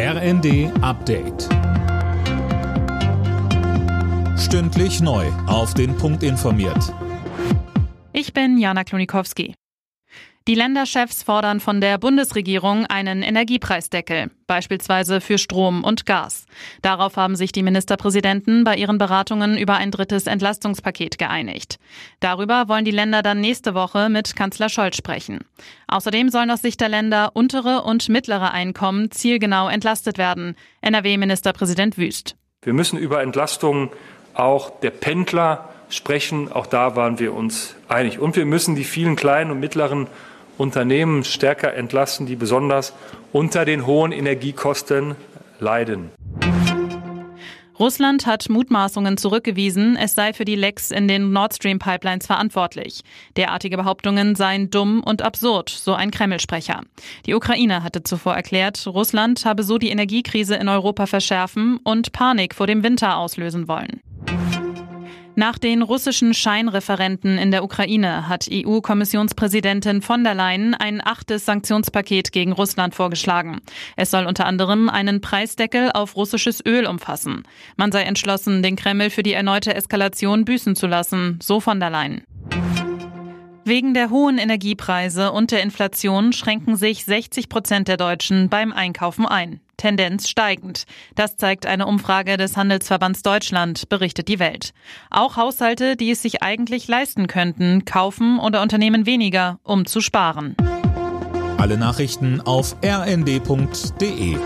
RND Update. Stündlich neu auf den Punkt informiert. Ich bin Jana Klonikowski. Die Länderchefs fordern von der Bundesregierung einen Energiepreisdeckel, beispielsweise für Strom und Gas. Darauf haben sich die Ministerpräsidenten bei ihren Beratungen über ein drittes Entlastungspaket geeinigt. Darüber wollen die Länder dann nächste Woche mit Kanzler Scholz sprechen. Außerdem sollen aus Sicht der Länder untere und mittlere Einkommen zielgenau entlastet werden. NRW-Ministerpräsident Wüst. Wir müssen über Entlastungen auch der Pendler sprechen. Auch da waren wir uns einig. Und wir müssen die vielen kleinen und mittleren Unternehmen stärker entlasten, die besonders unter den hohen Energiekosten leiden. Russland hat Mutmaßungen zurückgewiesen, es sei für die Lecks in den Nord Stream Pipelines verantwortlich. Derartige Behauptungen seien dumm und absurd, so ein Kreml-Sprecher. Die Ukraine hatte zuvor erklärt, Russland habe so die Energiekrise in Europa verschärfen und Panik vor dem Winter auslösen wollen. Nach den russischen Scheinreferenten in der Ukraine hat EU-Kommissionspräsidentin von der Leyen ein 8. Sanktionspaket gegen Russland vorgeschlagen. Es soll unter anderem einen Preisdeckel auf russisches Öl umfassen. Man sei entschlossen, den Kreml für die erneute Eskalation büßen zu lassen, so von der Leyen. Wegen der hohen Energiepreise und der Inflation schränken sich 60% der Deutschen beim Einkaufen ein. Tendenz steigend. Das zeigt eine Umfrage des Handelsverbands Deutschland, berichtet die Welt. Auch Haushalte, die es sich eigentlich leisten könnten, kaufen oder unternehmen weniger, um zu sparen. Alle Nachrichten auf rnd.de.